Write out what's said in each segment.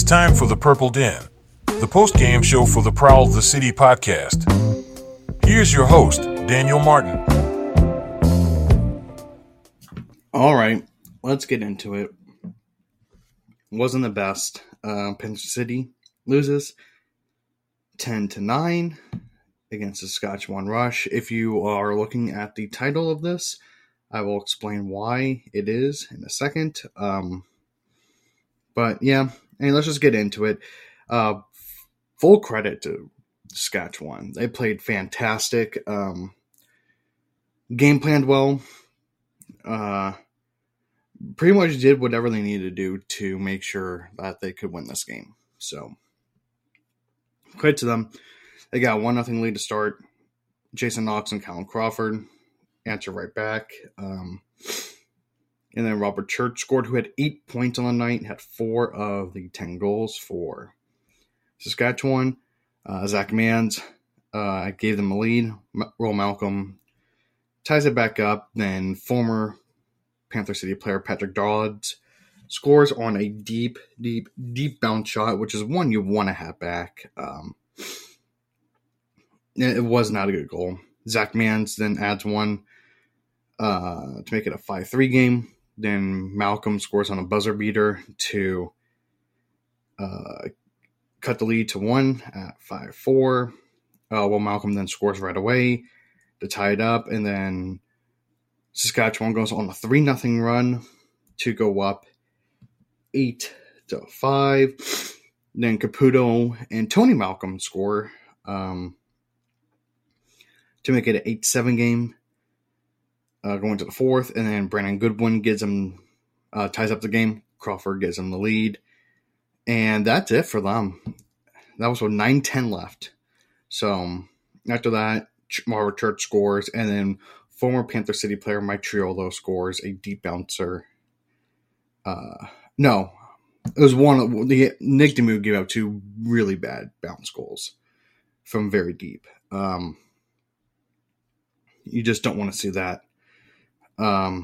is time for The Purple Den, the post-game show for the Prowl the City podcast. Here's your host, Daniel Martin. All right, let's get into it. Wasn't the best. Panther City loses 10-9 against the Saskatchewan Rush. If you are looking at the title of this, I will explain why it is in a second. But yeah, and let's just get into it. Full credit to Saskatchewan. They played fantastic. Game planned well. Pretty much did whatever they needed to do to make sure that they could win this game. So, credit to them. They got 1-0 lead to start. Jason Knox and Callum Crawford answered right back. And then Robert Church scored, who had 8 points on the night, had 4 of the 10 goals for Saskatchewan. Zach Manns gave them a lead. Royal Malcolm ties it back up. Then former Panther City player Patrick Dodds scores on a deep bounce shot, which is one you want to have back. It was not a good goal. Zach Manns then adds one to make it a 5-3 game. Then Malcolm scores on a buzzer beater to cut the lead to 1 at 5-4. Well, Malcolm then scores right away to tie it up, and then Saskatchewan goes on a 3-0 run to go up 8-5. Then Caputo and Tony Malcolm score to make it an 8-7 game going to the fourth. And then Brandon Goodwin ties up the game. Crawford gives him the lead. And that's it for them. That was with 9-10 left. So after that, Robert Church scores, and then former Panther City player Mike Triolo scores a deep bouncer. No, it was one. Nick Demu gave out 2 really bad bounce goals from very deep. You just don't want to see that. I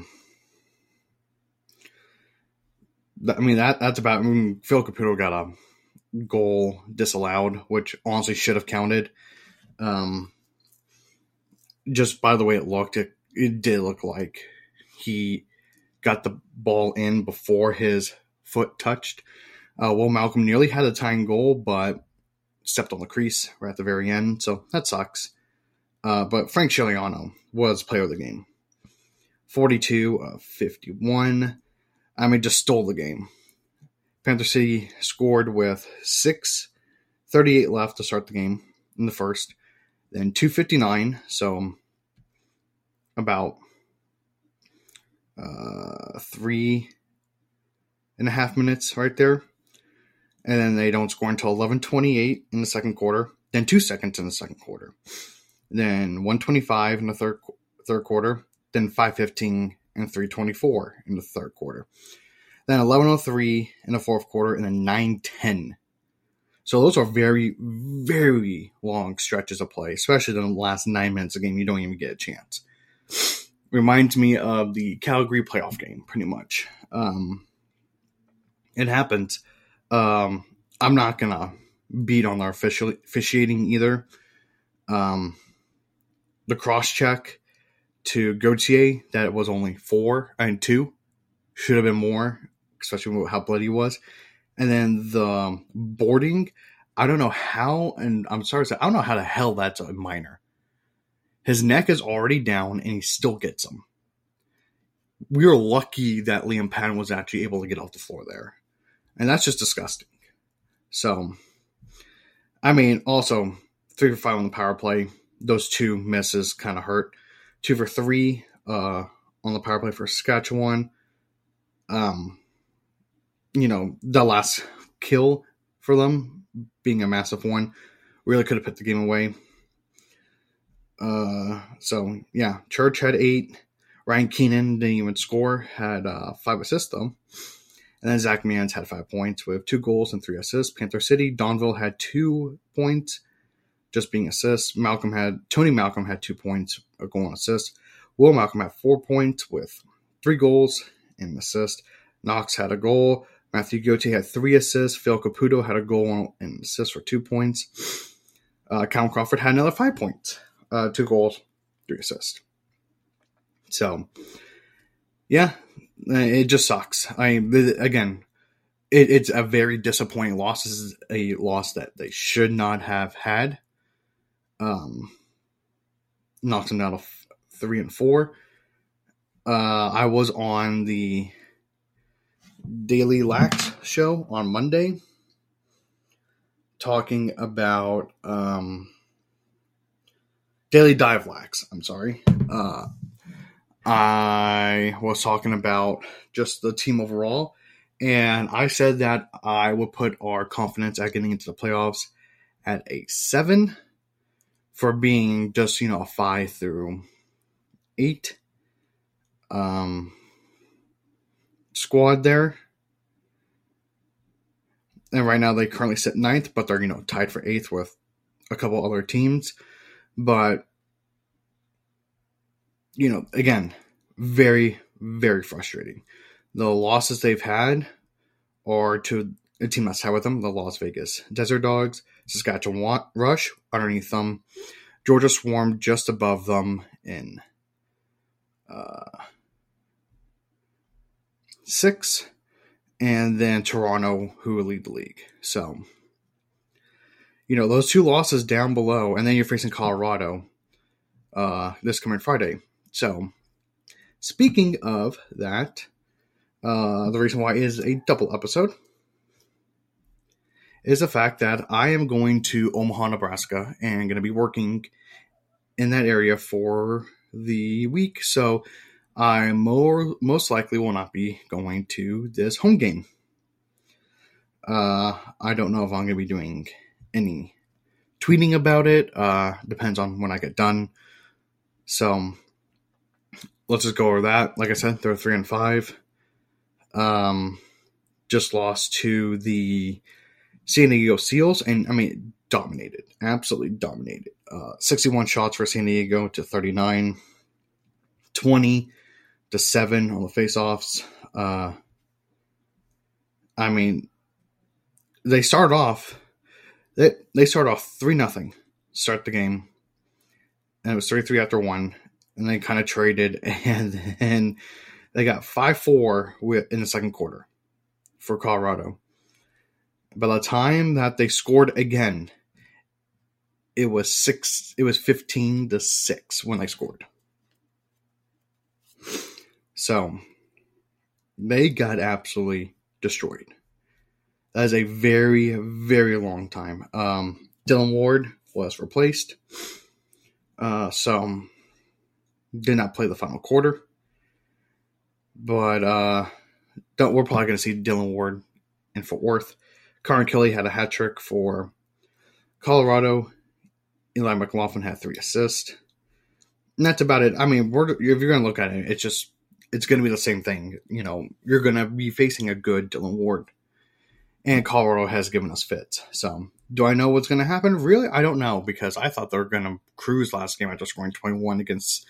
mean, that's about. I mean, Phil Caputo got a goal disallowed, which honestly should have counted. Just by the way it looked, it did look like he got the ball in before his foot touched. Will Malcolm nearly had a tying goal, but stepped on the crease right at the very end, so that sucks. But Frank Scigliano was player of the game. 42 of 51. I mean, just stole the game. Panther City scored with 6:38 left to start the game in the first. Then 2:59, so about 3.5 minutes right there. And then they don't score until 11:28 in the second quarter. Then 2 seconds in the second quarter. Then 1:25 in the third quarter. Then 5:15 and 3:24 in the third quarter. Then 11:03 in the fourth quarter, and then 9:10. So those are very, very long stretches of play, especially in the last 9 minutes of the game. You don't even get a chance. Reminds me of the Calgary playoff game, pretty much. It happens. I'm not going to beat on our officiating either. The cross-check to Gauthier, that it was only 4 and 2. Should have been more, especially with how bloody he was. And then the boarding, I don't know how, and I'm sorry to say, I don't know how the hell that's a minor. His neck is already down, and he still gets him. We were lucky that Liam Patton was actually able to get off the floor there. And that's just disgusting. So, I mean, also, 3 for 5 on the power play. Those 2 misses kind of hurt. 2 for 3 on the power play for Saskatchewan. You know, the last kill for them being a massive one really could have put the game away. So, yeah, Church had 8. Ryan Keenan didn't even score, had 5 assists, though. And then Zach Manns had 5 points with 2 goals and 3 assists. Panther City, Donville had 2 points, just being assists. Tony Malcolm had 2 points, a goal and assist. Will Malcolm had 4 points with 3 goals and an assist. Knox had a goal. Matthew Giotte had 3 assists. Phil Caputo had a goal and assist for 2 points. Callum Crawford had another 5 points. 2 goals, 3 assists. So, yeah, it just sucks. It's a very disappointing loss. This is a loss that they should not have had. Knocked them down to 3-4. I was on the Daily Lax show on Monday talking about Daily Dive Lax. I'm sorry. I was talking about just the team overall, and I said that I would put our confidence at getting into the playoffs at a 7 for being just, a 5-8 squad there. And right now they currently sit 9th, but they're, tied for 8th with a couple other teams. But, again, very, very frustrating. The losses they've had are to a team that's tied with them, the Las Vegas Desert Dogs, Saskatchewan Rush underneath them, Georgia Swarm just above them in 6, and then Toronto, who lead the league. So, those 2 losses down below, and then you're facing Colorado this coming Friday. So, speaking of that, the reason why it is a double episode is the fact that I am going to Omaha, Nebraska, and going to be working in that area for the week. So, I most likely will not be going to this home game. I don't know if I'm going to be doing any tweeting about it. Depends on when I get done. So, let's just go over that. Like I said, they're 3-5. Just lost to the San Diego Seals, and dominated. Absolutely dominated. 61 shots for San Diego to 39. 20-7 on the faceoffs. They start off. They start off 3-0. Start the game, and it was 3-3 after 1, and they kind of traded, and then they got 5-4 in the second quarter for Colorado. By the time that they scored again, it was 6. It was 15-6 when they scored. So, they got absolutely destroyed. That is a very, very long time. Dylan Ward was replaced. Did not play the final quarter. But we're probably going to see Dylan Ward in Fort Worth. Connor Kelly had a hat trick for Colorado. Eli McLaughlin had 3 assists. And that's about it. If you're going to look at it, it's going to be the same thing. You're going to be facing a good Dylan Ward. And Colorado has given us fits. So, do I know what's going to happen? Really, I don't know, because I thought they were going to cruise last game after scoring 21 against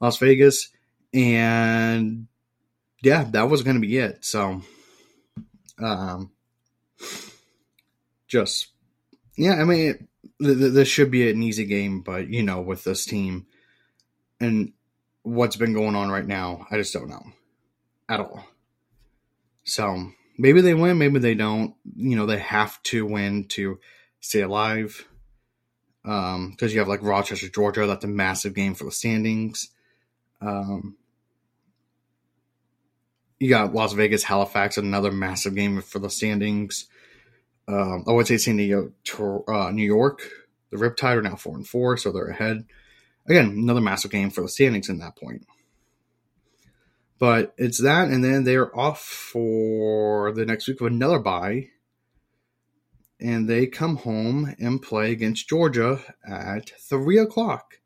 Las Vegas. And, yeah, that was going to be it. So, this should be an easy game. But, with this team and what's been going on right now, I just don't know at all. So, maybe they win, maybe they don't. They have to win to stay alive. Because you have, Rochester, Georgia. That's a massive game for the standings. You got Las Vegas, Halifax, another massive game for the standings. I would say San Diego, New York. The Riptide are now 4-4, so they're ahead. Again, another massive game for the standings in that point. But it's that, and then they're off for the next week with another bye. And they come home and play against Georgia at 3 o'clock.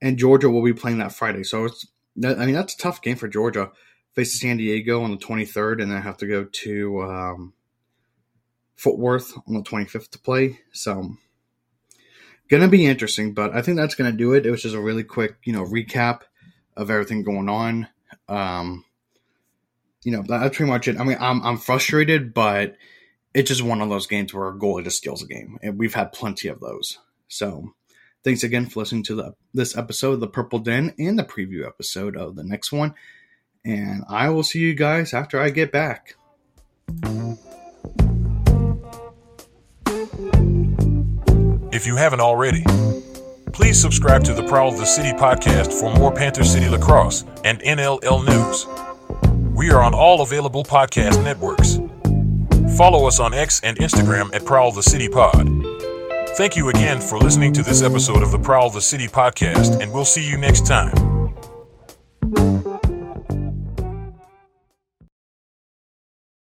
And Georgia will be playing that Friday. So, that's a tough game for Georgia. Faces San Diego on the 23rd, and then have to go to Fort Worth on the 25th to play. So, going to be interesting, but I think that's going to do it. It was just a really quick, recap of everything going on. you know, that's pretty much it. I mean, I'm frustrated, but it's just one of those games where a goalie just steals a game, and we've had plenty of those. So thanks again for listening to this episode of The Purple Den and the preview episode of the next one. And I will see you guys after I get back. If you haven't already, please subscribe to the Prowl of the City podcast for more Panther City lacrosse and NLL news. We are on all available podcast networks. Follow us on X and Instagram at Prowl the City Pod. Thank you again for listening to this episode of the Prowl the City podcast, and we'll see you next time.